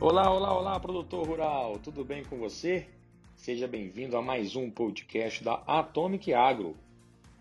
Olá, olá, olá, produtor rural, tudo bem com você? Seja bem-vindo a mais um podcast da Atomic Agro.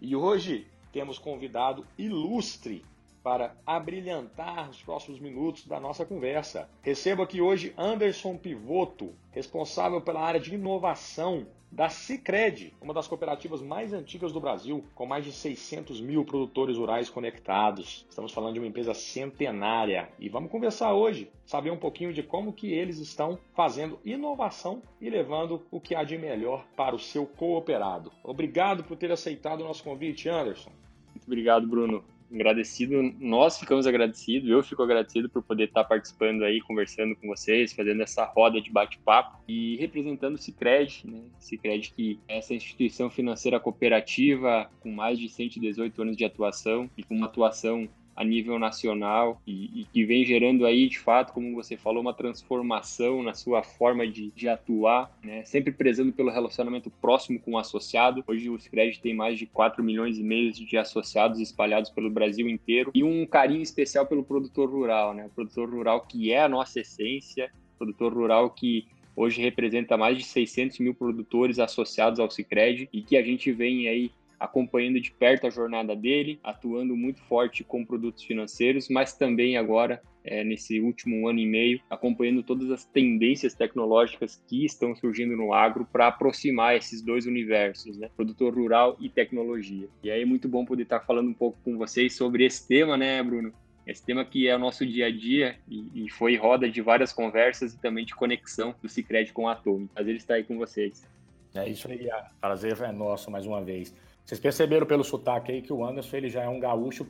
E hoje temos convidado ilustre para abrilhantar os próximos minutos da nossa conversa. Recebo aqui hoje Anderson Pivoto, responsável pela área de inovação da Sicredi, uma das cooperativas mais antigas do Brasil, com mais de 600 mil produtores rurais conectados. Estamos falando de uma empresa centenária e vamos conversar hoje, saber um pouquinho de como que eles estão fazendo inovação e levando o que há de melhor para o seu cooperado. Obrigado por ter aceitado o nosso convite, Anderson. Muito obrigado, Bruno. Agradecido, nós ficamos agradecidos, eu fico agradecido por poder estar participando aí, conversando com vocês, fazendo essa roda de bate-papo e representando o Sicredi, né? Sicredi, que é essa instituição financeira cooperativa com mais de 118 anos de atuação e com uma atuação a nível nacional e que vem gerando aí, de fato, como você falou, uma transformação na sua forma de atuar, né? Sempre prezando pelo relacionamento próximo com o associado. Hoje o Sicredi tem mais de 4 milhões e meio de associados espalhados pelo Brasil inteiro e um carinho especial pelo produtor rural, né? O produtor rural que é a nossa essência, o produtor rural que hoje representa mais de 600 mil produtores associados ao Sicredi e que a gente vem aí acompanhando de perto a jornada dele, atuando muito forte com produtos financeiros, mas também agora, nesse último ano e meio, acompanhando todas as tendências tecnológicas que estão surgindo no agro para aproximar esses dois universos, né? Produtor rural e tecnologia. E aí é muito bom poder estar falando um pouco com vocês sobre esse tema, né, Bruno? Esse tema que é o nosso dia a dia e foi roda de várias conversas e também de conexão do Sicredi com a Atomic. Prazer estar aí com vocês. É isso aí, prazer é nosso mais uma vez. Vocês perceberam pelo sotaque aí que o Anderson ele já é um gaúcho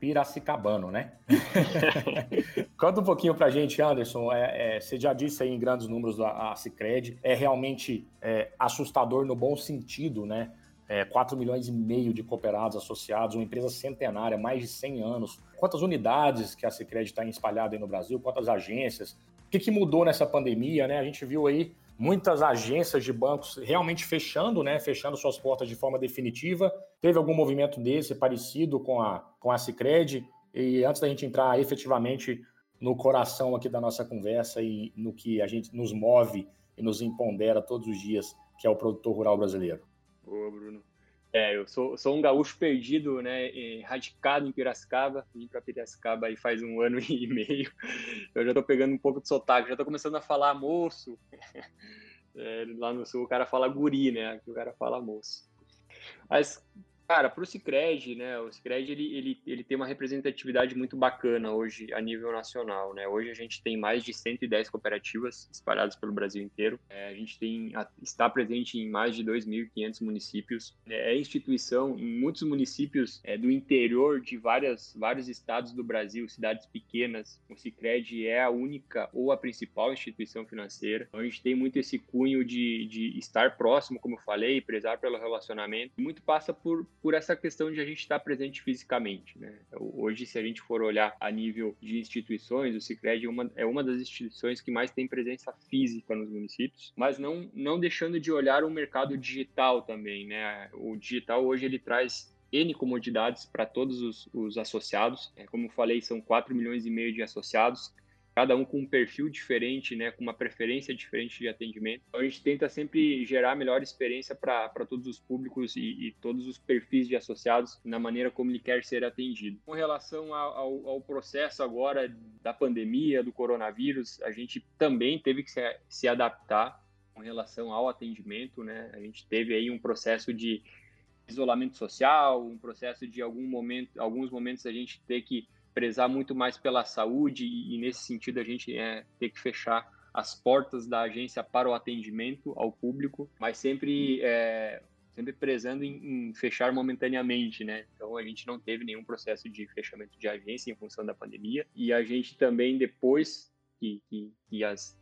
piracicabano, né? Conta um pouquinho pra gente, Anderson. Você já disse aí em grandes números a Sicredi. É realmente assustador no bom sentido, né? 4 milhões e meio de cooperados associados, uma empresa centenária, mais de 100 anos. Quantas unidades que a Sicredi está espalhada aí no Brasil? Quantas agências? O que mudou nessa pandemia, né? A gente viu aí muitas agências de bancos realmente fechando, né? Fechando suas portas de forma definitiva. Teve algum movimento desse parecido com a Sicredi? E antes da gente entrar efetivamente no coração aqui da nossa conversa e no que a gente nos move e nos impondera todos os dias, que é o produtor rural brasileiro. Boa, Bruno. Eu sou um gaúcho perdido, né? Radicado em Piracicaba. Vim para Piracicaba aí faz um ano e meio. Eu já tô pegando um pouco de sotaque, já tô começando a falar moço. Lá no sul o cara fala guri, né? Aqui o cara fala moço. Mas, cara, pro Sicredi, né? O Sicredi ele tem uma representatividade muito bacana hoje a nível nacional, né? Hoje a gente tem mais de 110 cooperativas espalhadas pelo Brasil inteiro. A gente está presente em mais de 2.500 municípios. É instituição em muitos municípios do interior de vários estados do Brasil, cidades pequenas. O Sicredi é a única ou a principal instituição financeira. Então a gente tem muito esse cunho de estar próximo, como eu falei, prezar pelo relacionamento. Muito passa por essa questão de a gente estar presente fisicamente, né? Hoje, se a gente for olhar a nível de instituições, o Sicredi é uma das instituições que mais tem presença física nos municípios, mas não deixando de olhar o mercado digital também, né? O digital hoje ele traz N comodidades para todos os associados. Como eu falei, são 4 milhões e meio de associados, cada um com um perfil diferente, né, com uma preferência diferente de atendimento. Então, a gente tenta sempre gerar a melhor experiência para todos os públicos e todos os perfis de associados na maneira como ele quer ser atendido. Com relação ao processo agora da pandemia, do coronavírus, a gente também teve que se adaptar com relação ao atendimento, né? A gente teve aí um processo de isolamento social, um processo de alguns momentos a gente ter que prezar muito mais pela saúde e nesse sentido a gente ter que fechar as portas da agência para o atendimento ao público, mas sempre prezando em fechar momentaneamente, né? Então a gente não teve nenhum processo de fechamento de agência em função da pandemia e a gente também depois que as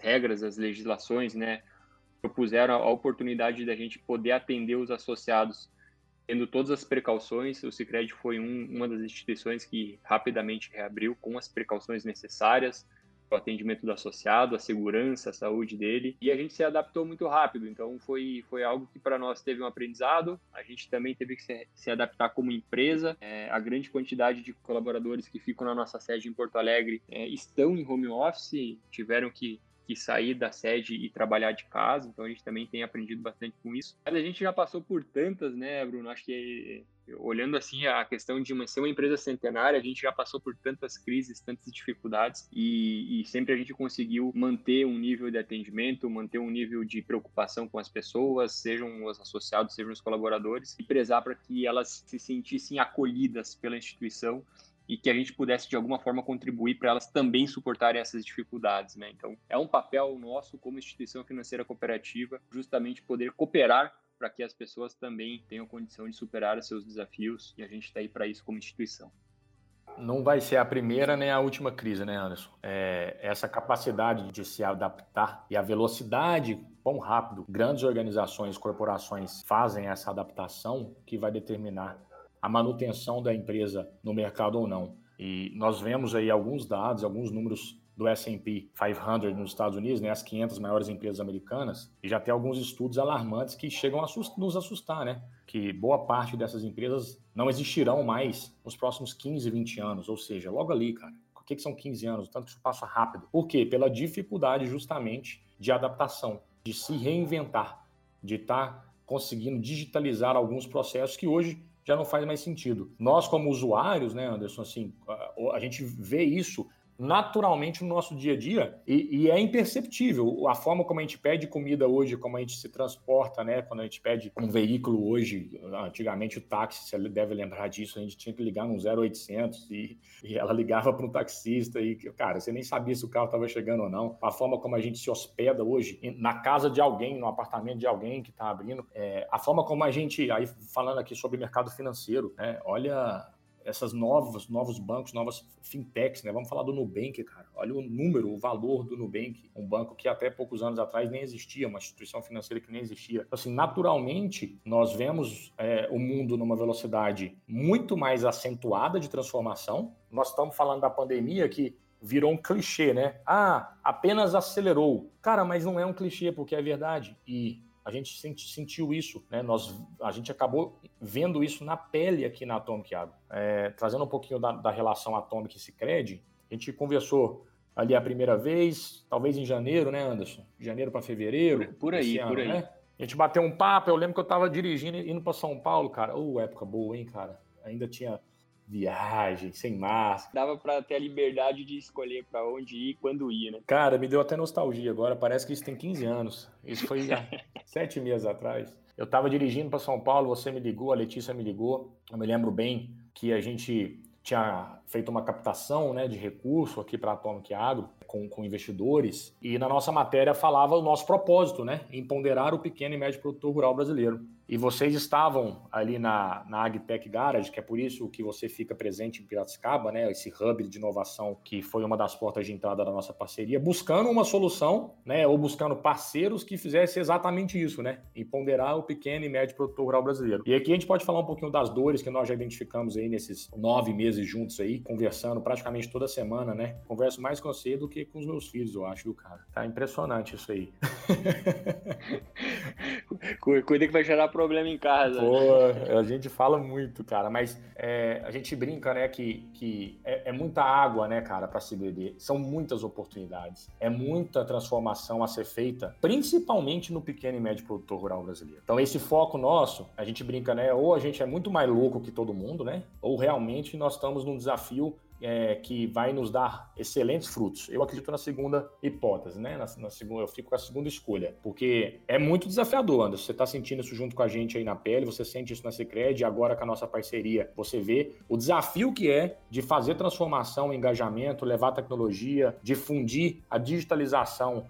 regras, as legislações, né, propuseram a oportunidade da gente poder atender os associados tendo todas as precauções, o Sicredi foi uma das instituições que rapidamente reabriu com as precauções necessárias, o atendimento do associado, a segurança, a saúde dele, e a gente se adaptou muito rápido, então foi algo que para nós teve um aprendizado. A gente também teve que se adaptar como empresa, a grande quantidade de colaboradores que ficam na nossa sede em Porto Alegre estão em home office, tiveram que sair da sede e trabalhar de casa, então a gente também tem aprendido bastante com isso. Mas a gente já passou por tantas, né, Bruno? Acho que olhando assim a questão de ser uma empresa centenária, a gente já passou por tantas crises, tantas dificuldades, e sempre a gente conseguiu manter um nível de atendimento, manter um nível de preocupação com as pessoas, sejam os associados, sejam os colaboradores, e prezar para que elas se sentissem acolhidas pela instituição e que a gente pudesse, de alguma forma, contribuir para elas também suportarem essas dificuldades, né? Então, é um papel nosso como instituição financeira cooperativa, justamente poder cooperar para que as pessoas também tenham condição de superar os seus desafios, e a gente está aí para isso como instituição. Não vai ser a primeira nem a última crise, né, Anderson? Essa capacidade de se adaptar e a velocidade, quão rápido grandes organizações, corporações fazem essa adaptação, que vai determinar a manutenção da empresa no mercado ou não. E nós vemos aí alguns dados, alguns números do S&P 500 nos Estados Unidos, né, as 500 maiores empresas americanas, e já tem alguns estudos alarmantes que chegam a nos assustar, né? Que boa parte dessas empresas não existirão mais nos próximos 15, 20 anos, ou seja, logo ali, cara. O que são 15 anos? Tanto que isso passa rápido. Por quê? Pela dificuldade justamente de adaptação, de se reinventar, de estar conseguindo digitalizar alguns processos que hoje já não faz mais sentido. Nós, como usuários, né, Anderson, assim, a gente vê isso naturalmente no nosso dia a dia e é imperceptível. A forma como a gente pede comida hoje, como a gente se transporta, né, quando a gente pede um veículo hoje, antigamente o táxi, você deve lembrar disso, a gente tinha que ligar num 0800 e ela ligava para um taxista e, cara, você nem sabia se o carro estava chegando ou não. A forma como a gente se hospeda hoje na casa de alguém, no apartamento de alguém que está abrindo, a forma como a gente, aí falando aqui sobre mercado financeiro, né, olha... Essas novos bancos, novas fintechs, né? Vamos falar do Nubank, cara. Olha o número, o valor do Nubank. Um banco que até poucos anos atrás nem existia, uma instituição financeira que nem existia. Assim, naturalmente, nós vemos o mundo numa velocidade muito mais acentuada de transformação. Nós estamos falando da pandemia que virou um clichê, né? Ah, apenas acelerou. Cara, mas não é um clichê, porque é verdade. E... a gente sentiu isso, né? A gente acabou vendo isso na pele aqui na Atomic Agro. Trazendo um pouquinho da relação Atomic e Sicredi, a gente conversou ali a primeira vez, talvez em janeiro, né, Anderson? Janeiro para fevereiro. Por aí. Né? A gente bateu um papo, eu lembro que eu estava dirigindo, indo para São Paulo, cara. Época boa, hein, cara? Ainda tinha... viagem, sem máscara. Dava pra ter a liberdade de escolher pra onde ir, quando ir, né? Cara, me deu até nostalgia agora, parece que isso tem 15 anos. Isso foi 7 meses atrás. Eu tava dirigindo pra São Paulo, você me ligou, a Letícia me ligou. Eu me lembro bem que a gente tinha feito uma captação, né, de recurso aqui para a Atomic Agro com investidores, e na nossa matéria falava o nosso propósito, né, em ponderar o pequeno e médio produtor rural brasileiro. E vocês estavam ali na AgTech Garage, que é por isso que você fica presente em Piracicaba, né, esse hub de inovação que foi uma das portas de entrada da nossa parceria, buscando uma solução, né, ou buscando parceiros que fizessem exatamente isso, né, em ponderar o pequeno e médio produtor rural brasileiro. E aqui a gente pode falar um pouquinho das dores que nós já identificamos aí nesses 9 meses juntos aí, conversando praticamente toda semana, né? Converso mais com você do que com os meus filhos, eu acho, viu, cara? Tá impressionante isso aí. Cuida que vai gerar problema em casa. Pô, a gente fala muito, cara, mas a gente brinca, né, que é muita água, né, cara, pra se beber. São muitas oportunidades, é muita transformação a ser feita, principalmente no pequeno e médio produtor rural brasileiro. Então, esse foco nosso, a gente brinca, né, ou a gente é muito mais louco que todo mundo, né, ou realmente nós estamos num desafio que vai nos dar excelentes frutos. Eu acredito na segunda hipótese, né? Na segunda, eu fico com a segunda escolha, porque é muito desafiador, Anderson. Você está sentindo isso junto com a gente aí na pele, você sente isso na Sicredi, e agora com a nossa parceria, você vê o desafio que é de fazer transformação, engajamento, levar tecnologia, difundir a digitalização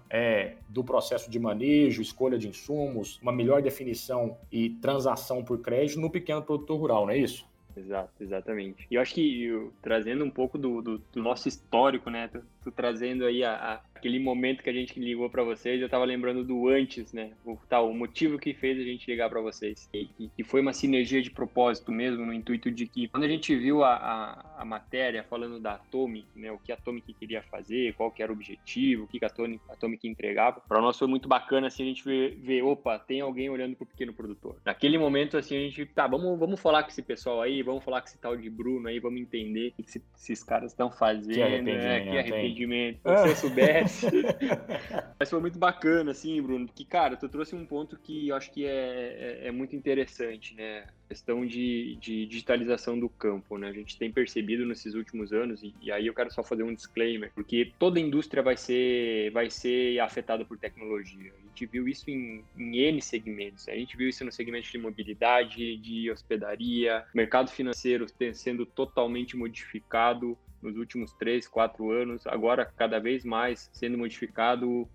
do processo de manejo, escolha de insumos, uma melhor definição e transação por crédito no pequeno produtor rural, não é isso? Exato, exatamente. E eu acho que, trazendo um pouco do nosso histórico, né, tô trazendo aí a aquele momento que a gente ligou para vocês, eu estava lembrando do antes, né? O motivo que fez a gente ligar para vocês. E foi uma sinergia de propósito mesmo, no intuito de que, quando a gente viu a matéria falando da Atomic, né? O que a Atomic queria fazer, qual que era o objetivo, o que a Atomic entregava, para nós foi muito bacana, assim, a gente ver, opa, tem alguém olhando para o pequeno produtor. Naquele momento, assim, a gente, tá, vamos falar com esse pessoal aí, vamos falar com esse tal de Bruno aí, vamos entender o que esses caras estão fazendo, que arrependimento. Se eu soubesse. Mas foi muito bacana, assim, Bruno, porque, cara, tu trouxe um ponto que eu acho que é muito interessante, né? A questão de digitalização do campo, né? A gente tem percebido nesses últimos anos, e aí eu quero só fazer um disclaimer, porque toda a indústria vai ser afetada por tecnologia. A gente viu isso em N segmentos, a gente viu isso no segmento de mobilidade, de hospedaria, mercado financeiro sendo totalmente modificado nos últimos 3-4 anos, agora cada vez mais sendo modificado.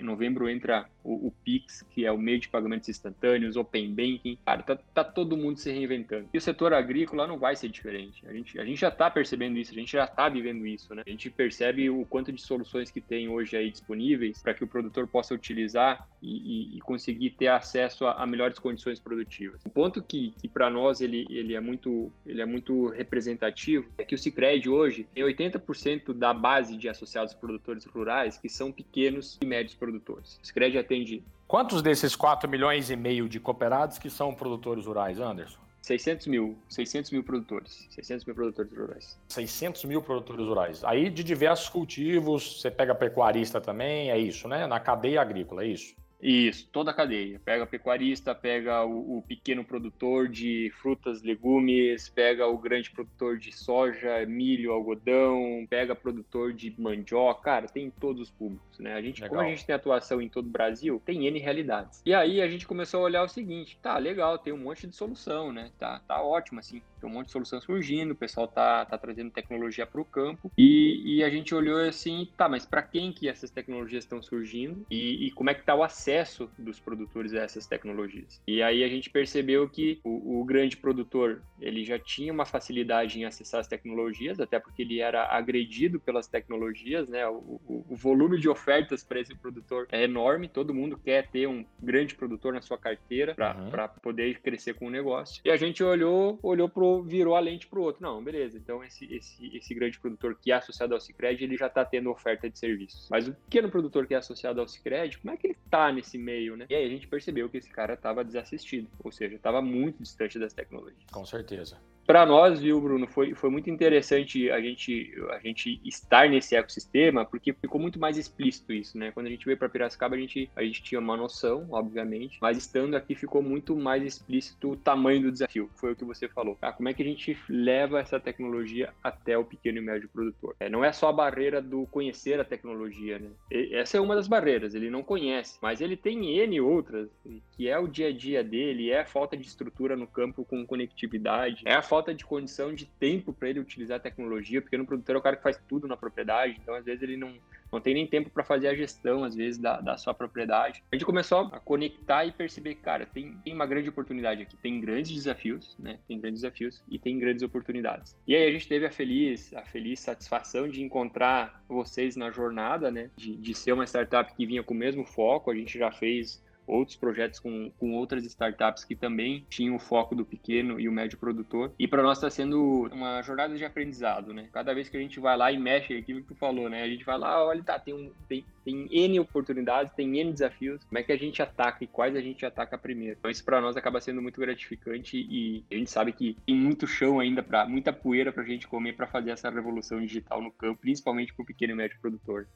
Em novembro entra o PIX, que é o meio de pagamentos instantâneos, Open Banking. Cara, tá todo mundo se reinventando. E o setor agrícola não vai ser diferente. A gente já tá percebendo isso, a gente já tá vivendo isso, né? A gente percebe o quanto de soluções que tem hoje aí disponíveis para que o produtor possa utilizar e conseguir ter acesso a melhores condições produtivas. Um ponto que para nós ele é muito representativo é que o Sicredi hoje tem 80% da base de associados produtores rurais que são pequenos e médios produtores. O Sicredi atende... Quantos desses 4 milhões e meio de cooperados que são produtores rurais, Anderson? 600 mil produtores rurais. 600 mil produtores rurais. Aí de diversos cultivos, você pega pecuarista também, é isso, né? Na cadeia agrícola, é isso? Isso, toda a cadeia. Pega pecuarista, pega o pequeno produtor de frutas, legumes, pega o grande produtor de soja, milho, algodão, pega produtor de mandioca, cara, tem em todos os públicos, né? A gente, como a gente tem atuação em todo o Brasil, tem N realidades. E aí a gente começou a olhar o seguinte, tá, legal, tem um monte de solução, né? Tá ótimo, assim, tem um monte de solução surgindo, o pessoal tá trazendo tecnologia para o campo e a gente olhou assim, tá, mas para quem que essas tecnologias estão surgindo e como é que tá o acesso dos produtores a essas tecnologias. E aí a gente percebeu que o grande produtor, ele já tinha uma facilidade em acessar as tecnologias, até porque ele era agredido pelas tecnologias, né? O volume de ofertas para esse produtor é enorme, todo mundo quer ter um grande produtor na sua carteira para poder crescer com o negócio. E a gente olhou pro, virou a lente pro outro. Não, beleza, então esse grande produtor que é associado ao Sicredi, ele já tá tendo oferta de serviços. Mas o pequeno produtor que é associado ao Sicredi, como é que ele tá nesse meio, né? E aí a gente percebeu que esse cara estava desassistido, ou seja, estava muito distante das tecnologias. Com certeza. Para nós, viu, Bruno, foi muito interessante a gente estar nesse ecossistema, porque ficou muito mais explícito isso, né? Quando a gente veio para Piracicaba, a gente tinha uma noção, obviamente, mas estando aqui ficou muito mais explícito o tamanho do desafio, foi o que você falou. Ah, como é que a gente leva essa tecnologia até o pequeno e médio produtor? Não é só a barreira do conhecer a tecnologia, né? Essa é uma das barreiras, ele não conhece, mas ele tem N outras, que é o dia a dia dele, é a falta de estrutura no campo com conectividade, é a falta de condição de tempo para ele utilizar a tecnologia, porque no produtor é o cara que faz tudo na propriedade, então às vezes ele não tem nem tempo para fazer a gestão, às vezes, da sua propriedade. A gente começou a conectar e perceber, cara, tem uma grande oportunidade aqui, tem grandes desafios, né? Tem grandes desafios e tem grandes oportunidades. E aí a gente teve a feliz satisfação de encontrar vocês na jornada, né? De ser uma startup que vinha com o mesmo foco, a gente já fez outros projetos com outras startups que também tinham o foco do pequeno e o médio produtor. E para nós está sendo uma jornada de aprendizado, né? Cada vez que a gente vai lá e mexe, aquilo que tu falou, né? A gente vai lá, olha, tá, tem N oportunidades, tem N desafios. Como é que a gente ataca e quais a gente ataca primeiro? Então isso para nós acaba sendo muito gratificante e a gente sabe que tem muito chão ainda, muita poeira para a gente comer para fazer essa revolução digital no campo, principalmente para o pequeno e médio produtor.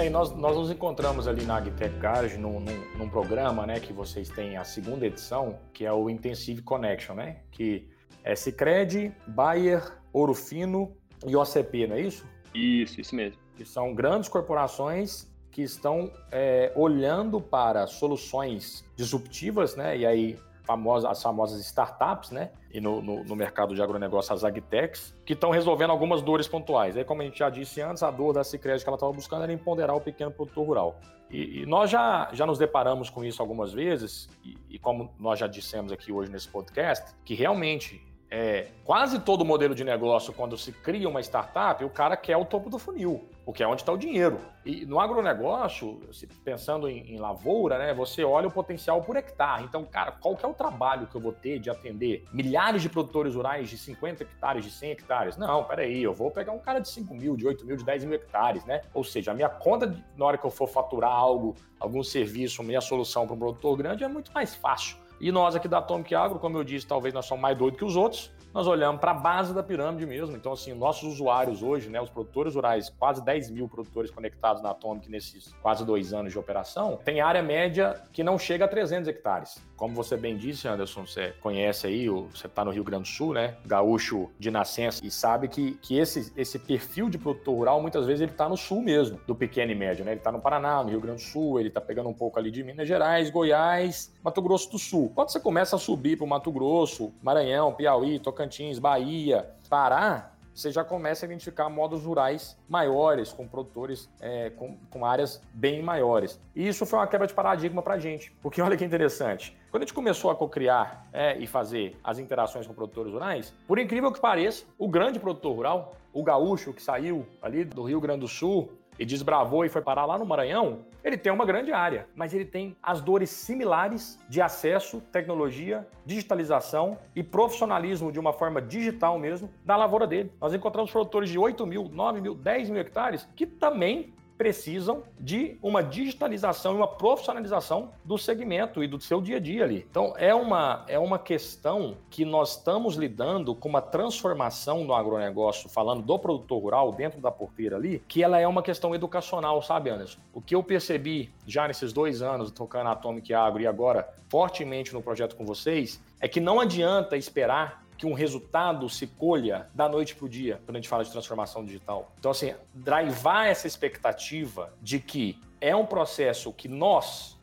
E nós nos encontramos ali na AgTech Garage, num programa, né, que vocês têm a segunda edição, que é o Intensive Connection, né? Que é Sicredi, Bayer, Ouro Fino e OCP, não é isso? Isso mesmo. Que são grandes corporações que estão olhando para soluções disruptivas, né? E aí as famosas startups, né? E no mercado de agronegócio, as agtechs, que estão resolvendo algumas dores pontuais. Aí, como a gente já disse antes, a dor da Sicredi que ela estava buscando era empoderar o pequeno produtor rural. E nós já nos deparamos com isso algumas vezes, e como nós já dissemos aqui hoje nesse podcast, que realmente quase todo modelo de negócio, quando se cria uma startup, o cara quer o topo do funil, porque é onde está o dinheiro. E no agronegócio, pensando em lavoura, né, você olha o potencial por hectare. Então, cara, qual que é o trabalho que eu vou ter de atender milhares de produtores rurais de 50 hectares, de 100 hectares? Não, peraí, eu vou pegar um cara de 5 mil, de 8 mil, de 10 mil hectares, né? Ou seja, a minha conta, na hora que eu for faturar algo, algum serviço, minha solução para um produtor grande é muito mais fácil. E nós aqui da Atomic Agro, como eu disse, talvez nós somos mais doidos que os outros, nós olhamos para a base da pirâmide mesmo. Então, assim, nossos usuários hoje, né, os produtores rurais, quase 10 mil produtores conectados na Atomic nesses quase 2 anos de operação, tem área média que não chega a 300 hectares. Como você bem disse, Anderson, você conhece aí, você está no Rio Grande do Sul, né, gaúcho de nascença, e sabe que esse perfil de produtor rural, muitas vezes, ele está no sul mesmo, do pequeno e médio, né? Ele está no Paraná, no Rio Grande do Sul, ele está pegando um pouco ali de Minas Gerais, Goiás, Mato Grosso do Sul. Quando você começa a subir para o Mato Grosso, Maranhão, Piauí, Tocantins, Bahia, Pará, você já começa a identificar modos rurais maiores, com produtores com áreas bem maiores. E isso foi uma quebra de paradigma para a gente, porque olha que interessante. Quando a gente começou a cocriar e fazer as interações com produtores rurais, por incrível que pareça, o grande produtor rural, o gaúcho que saiu ali do Rio Grande do Sul, e desbravou e foi parar lá no Maranhão, ele tem uma grande área, mas ele tem as dores similares de acesso, tecnologia, digitalização e profissionalismo de uma forma digital mesmo da lavoura dele. Nós encontramos produtores de 8 mil, 9 mil, 10 mil hectares que também precisam de uma digitalização e uma profissionalização do segmento e do seu dia a dia ali. Então, é uma questão que nós estamos lidando com uma transformação do agronegócio, falando do produtor rural dentro da porteira ali, que ela é uma questão educacional, sabe, Anderson? O que eu percebi já nesses 2 anos, tocando a Atomic Agro e agora fortemente no projeto com vocês, é que não adianta esperar que um resultado se colha da noite para o dia, quando a gente fala de transformação digital. Então, assim, drivar essa expectativa de que é um processo que nós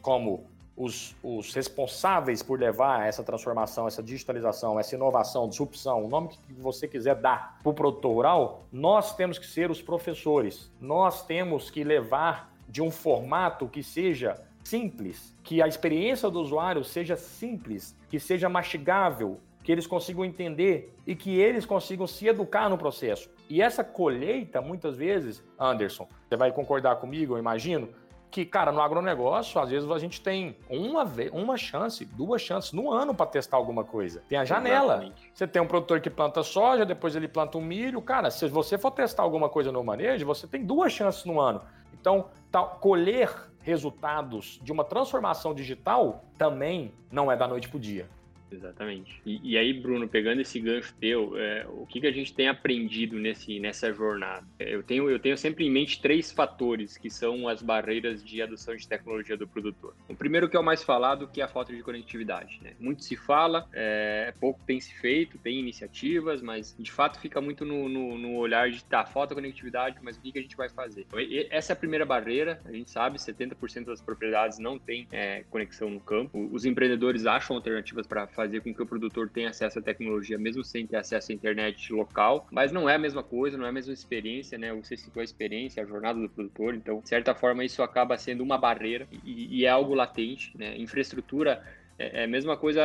como os responsáveis por levar essa transformação, essa digitalização, essa inovação, disrupção, o nome que você quiser dar para o produtor rural, nós temos que ser os professores, nós temos que levar de um formato que seja simples, que a experiência do usuário seja simples, que seja mastigável, que eles consigam entender e que eles consigam se educar no processo. E essa colheita, muitas vezes, Anderson, você vai concordar comigo, eu imagino, que, cara, no agronegócio, às vezes a gente tem uma chance, 2 chances no ano para testar alguma coisa. Tem a janela. Exatamente. Você tem um produtor que planta soja, depois ele planta um milho. Cara, se você for testar alguma coisa no manejo, você tem 2 chances no ano. Então, colher resultados de uma transformação digital também não é da noite para o dia. Exatamente. E aí, Bruno, pegando esse gancho teu, o que a gente tem aprendido nessa jornada? Eu tenho sempre em mente 3 fatores que são as barreiras de adoção de tecnologia do produtor. O primeiro, que é o mais falado, que é a falta de conectividade, né? Muito se fala, pouco tem se feito, tem iniciativas, mas de fato fica muito no olhar de, tá, falta de conectividade, mas o que a gente vai fazer? Essa é a primeira barreira. A gente sabe, 70% das propriedades não tem conexão no campo. Os empreendedores acham alternativas para fazer com que o produtor tenha acesso à tecnologia, mesmo sem ter acesso à internet local, mas não é a mesma coisa, não é a mesma experiência, né? Você citou a experiência, a jornada do produtor, então, de certa forma, isso acaba sendo uma barreira e é algo latente, né? Infraestrutura. É a mesma coisa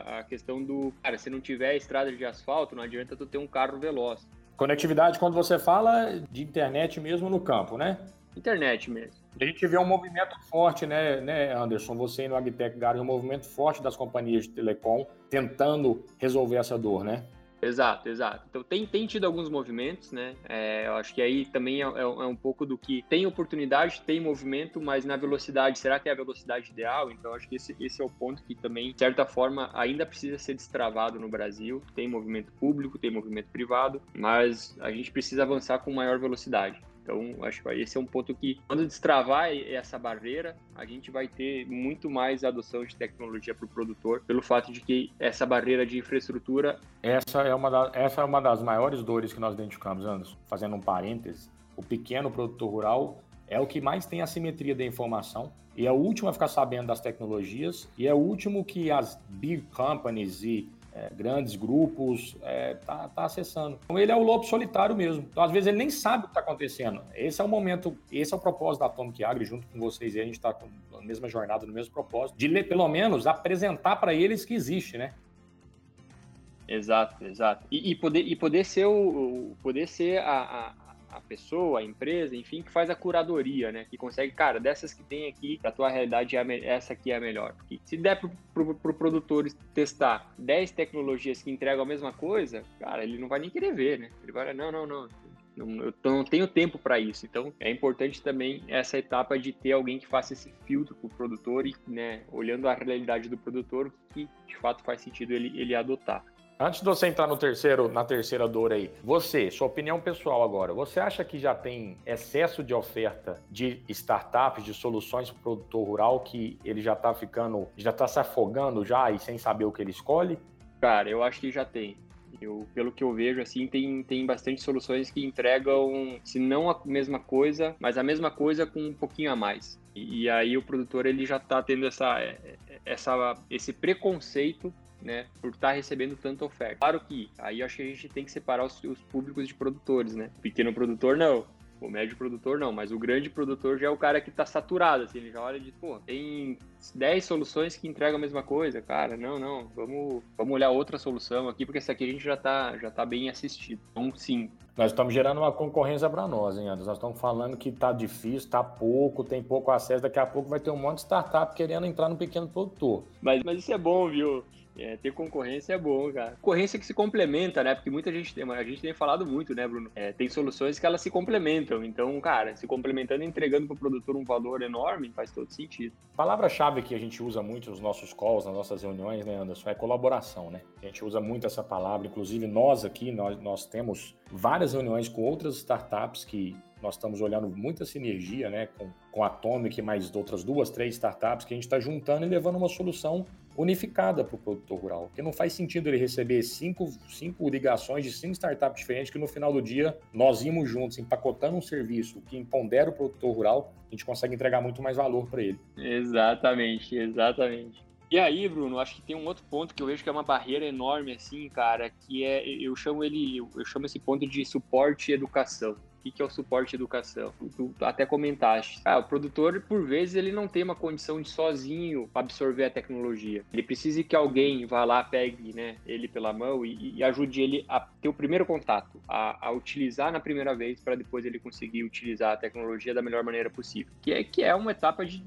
a questão do, cara, se não tiver estrada de asfalto, não adianta tu ter um carro veloz. Conectividade, quando você fala de internet mesmo no campo, né? Internet mesmo. A gente vê um movimento forte, né, Anderson? Você no AgTech Garage, um movimento forte das companhias de telecom tentando resolver essa dor, né? Exato. Então, tem tido alguns movimentos, né? Eu acho que aí também é um pouco do que tem oportunidade, tem movimento, mas na velocidade, será que é a velocidade ideal? Então, acho que esse é o ponto que também, de certa forma, ainda precisa ser destravado no Brasil. Tem movimento público, tem movimento privado, mas a gente precisa avançar com maior velocidade. Então, acho que esse é um ponto que, quando destravar essa barreira, a gente vai ter muito mais adoção de tecnologia para o produtor, pelo fato de que essa barreira de infraestrutura... Essa é uma das maiores dores que nós identificamos, Anderson. Fazendo um parêntese, o pequeno produtor rural é o que mais tem assimetria da informação e é o último a ficar sabendo das tecnologias e é o último que as big companies e grandes grupos tá acessando. Então ele é o lobo solitário mesmo. Então às vezes ele nem sabe o que está acontecendo. Esse é o momento, esse é o propósito da Atomic Agro, junto com vocês aí a gente está com a mesma jornada, no mesmo propósito, de pelo menos apresentar para eles que existe, né? Exato, exato. E poder ser a pessoa, a empresa, enfim, que faz a curadoria, né? Que consegue, cara, dessas que tem aqui, a tua realidade, essa aqui é a melhor. Porque se der pro produtor testar 10 tecnologias que entregam a mesma coisa, cara, ele não vai nem querer ver, né? Ele vai, não, eu não tenho tempo para isso. Então, é importante também essa etapa de ter alguém que faça esse filtro pro produtor e, né, olhando a realidade do produtor, que de fato faz sentido ele adotar. Antes de você entrar na terceira dor aí, sua opinião pessoal agora, você acha que já tem excesso de oferta de startups, de soluções para o produtor rural, que ele já está se afogando já e sem saber o que ele escolhe? Cara, eu acho que já tem. Pelo que eu vejo, assim, tem bastante soluções que entregam, se não a mesma coisa, mas a mesma coisa com um pouquinho a mais. E aí o produtor ele já está tendo esse preconceito, né, por estar recebendo tanta oferta. Claro que aí acho que a gente tem que separar os públicos de produtores, né? O pequeno produtor não, o médio produtor não, mas o grande produtor já é o cara que está saturado, assim, ele já olha e diz, pô, tem 10 soluções que entregam a mesma coisa, cara, vamos olhar outra solução aqui, porque essa aqui a gente já tá bem assistido. Então, sim. Nós estamos gerando uma concorrência para nós, hein, Anderson? Nós estamos falando que está difícil, está pouco, tem pouco acesso, daqui a pouco vai ter um monte de startup querendo entrar no pequeno produtor. Mas isso é bom, viu? Ter concorrência é bom, cara. Concorrência que se complementa, né? Porque muita gente tem, a gente tem falado muito, né, Bruno? Tem soluções que elas se complementam. Então, cara, se complementando e entregando para o produtor um valor enorme, faz todo sentido. Palavra-chave que a gente usa muito nos nossos calls, nas nossas reuniões, né, Anderson, é colaboração, né? A gente usa muito essa palavra. Inclusive, nós aqui, nós temos várias reuniões com outras startups que nós estamos olhando muita sinergia, né, com a Atomic e mais outras 2, 3 startups que a gente está juntando e levando uma solução unificada para o produtor rural, porque não faz sentido ele receber 5 ligações de 5 startups diferentes que no final do dia nós íamos juntos, empacotando um serviço que empodera o produtor rural, a gente consegue entregar muito mais valor para ele. Exatamente, exatamente. E aí, Bruno, acho que tem um outro ponto que eu vejo que é uma barreira enorme, assim, cara, que é, eu chamo esse ponto de suporte e educação. O que é o suporte e educação? Tu até comentaste. O produtor, por vezes, ele não tem uma condição de sozinho absorver a tecnologia. Ele precisa que alguém vá lá, pegue, né, ele pela mão e ajude ele a ter o primeiro contato, a utilizar na primeira vez para depois ele conseguir utilizar a tecnologia da melhor maneira possível. Que é uma etapa de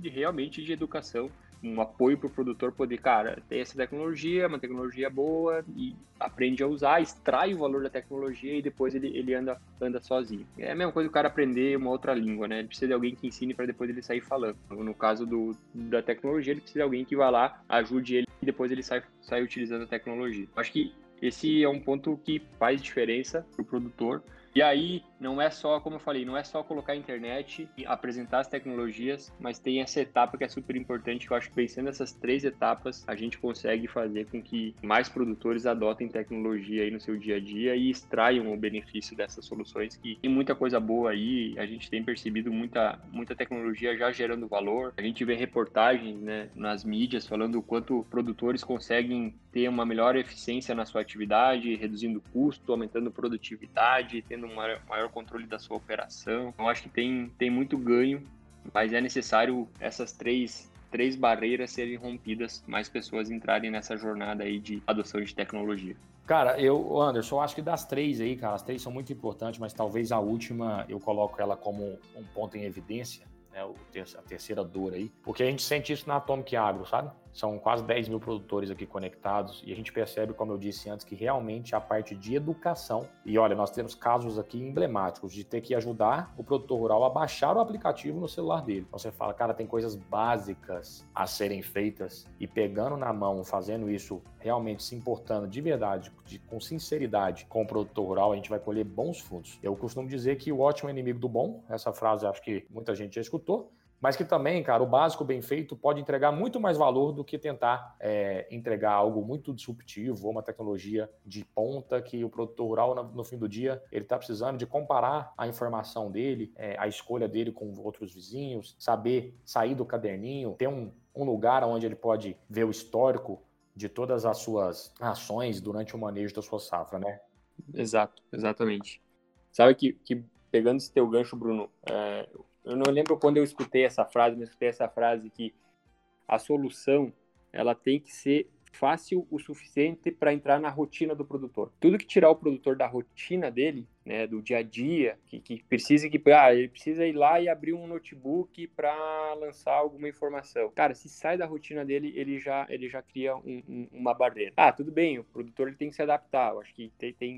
educação, um apoio para o produtor poder, cara, tem essa tecnologia, uma tecnologia boa, e aprende a usar, extrai o valor da tecnologia e depois ele anda sozinho. É a mesma coisa o cara aprender uma outra língua, né? Ele precisa de alguém que ensine para depois ele sair falando. No caso da tecnologia, ele precisa de alguém que vá lá, ajude ele e depois ele sai utilizando a tecnologia. Acho que esse é um ponto que faz diferença para o produtor. E aí, não é só, como eu falei, não é só colocar a internet e apresentar as tecnologias, mas tem essa etapa que é super importante, que eu acho que pensando nessas 3 etapas, a gente consegue fazer com que mais produtores adotem tecnologia aí no seu dia a dia e extraiam o benefício dessas soluções, que tem muita coisa boa aí, a gente tem percebido muita tecnologia já gerando valor, a gente vê reportagens, né, nas mídias falando o quanto produtores conseguem ter uma melhor eficiência na sua atividade, reduzindo custo, aumentando produtividade, tendo um maior controle da sua operação. Então, acho que tem muito ganho, mas é necessário essas três barreiras serem rompidas, mais pessoas entrarem nessa jornada aí de adoção de tecnologia. Cara, Anderson, eu acho que das 3 aí, cara, as 3 são muito importantes, mas talvez a última eu coloco ela como um ponto em evidência, né, a terceira dor aí, porque a gente sente isso na Atomic Agro, sabe? São quase 10 mil produtores aqui conectados e a gente percebe, como eu disse antes, que realmente a parte de educação, e olha, nós temos casos aqui emblemáticos de ter que ajudar o produtor rural a baixar o aplicativo no celular dele. Então você fala, cara, tem coisas básicas a serem feitas e pegando na mão, fazendo isso, realmente se importando de verdade, com sinceridade com o produtor rural, a gente vai colher bons frutos. Eu costumo dizer que o ótimo é inimigo do bom, essa frase acho que muita gente já escutou, mas que também, cara, o básico bem feito pode entregar muito mais valor do que tentar entregar algo muito disruptivo ou uma tecnologia de ponta que o produtor rural, no fim do dia, ele está precisando de comparar a informação dele, a escolha dele com outros vizinhos, saber sair do caderninho, ter um lugar onde ele pode ver o histórico de todas as suas ações durante o manejo da sua safra, né? Exato, exatamente. Sabe que pegando esse teu gancho, Bruno, eu não lembro quando eu escutei essa frase, mas escutei essa frase que a solução, ela tem que ser fácil o suficiente para entrar na rotina do produtor. Tudo que tirar o produtor da rotina dele, né, do dia a dia, ele precisa ir lá e abrir um notebook para lançar alguma informação. Cara, se sai da rotina dele, ele já cria uma barreira. Ah, tudo bem, o produtor ele tem que se adaptar, eu acho que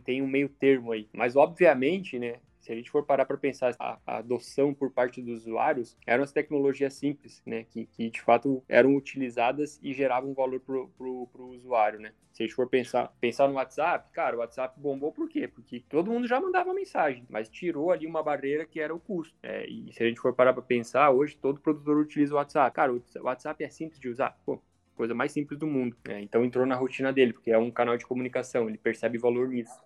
tem um meio termo aí. Mas, obviamente, né, se a gente for parar para pensar, a adoção por parte dos usuários eram as tecnologias simples, né? Que de fato eram utilizadas e geravam valor pro usuário, né? Se a gente for pensar no WhatsApp, cara, o WhatsApp bombou por quê? Porque todo mundo já mandava mensagem, mas tirou ali uma barreira que era o custo. E se a gente for parar para pensar, hoje todo produtor utiliza o WhatsApp. Cara, o WhatsApp é simples de usar, pô. Coisa mais simples do mundo, né? Então entrou na rotina dele, porque é um canal de comunicação, ele percebe valor nisso.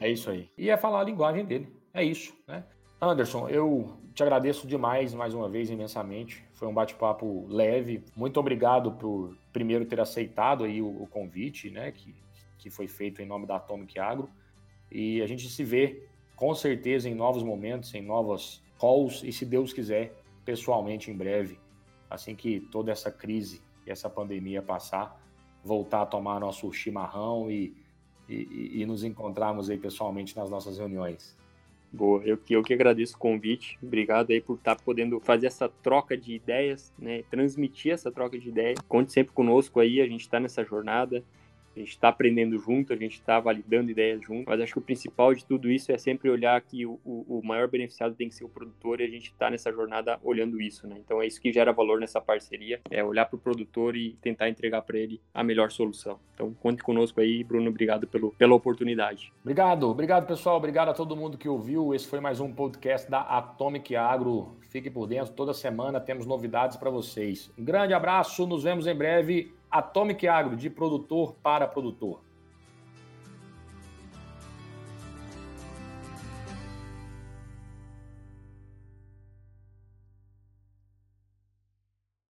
É isso aí. E é falar a linguagem dele. É isso, né? Anderson, eu te agradeço demais, mais uma vez, imensamente. Foi um bate-papo leve. Muito obrigado por, primeiro, ter aceitado aí o convite, né? Que foi feito em nome da Atomic Agro. E a gente se vê, com certeza, em novos momentos, em novas calls. E, se Deus quiser, pessoalmente, em breve. Assim que toda essa crise e essa pandemia passar, voltar a tomar nosso chimarrão e nos encontrarmos aí pessoalmente nas nossas reuniões. Boa, eu que agradeço o convite, obrigado aí por estar podendo fazer essa troca de ideias, né, transmitir essa troca de ideias. Conte sempre conosco aí, a gente está nessa jornada, a gente está aprendendo junto, a gente está validando ideias junto, mas acho que o principal de tudo isso é sempre olhar que o maior beneficiado tem que ser o produtor e a gente está nessa jornada olhando isso, né? Então é isso que gera valor nessa parceria, é olhar para o produtor e tentar entregar para ele a melhor solução. Então conte conosco aí, Bruno, obrigado pela oportunidade. Obrigado pessoal, obrigado a todo mundo que ouviu, esse foi mais um podcast da Atomic Agro, fique por dentro, toda semana temos novidades para vocês. Um grande abraço, nos vemos em breve. Atomic Agro, de produtor para produtor.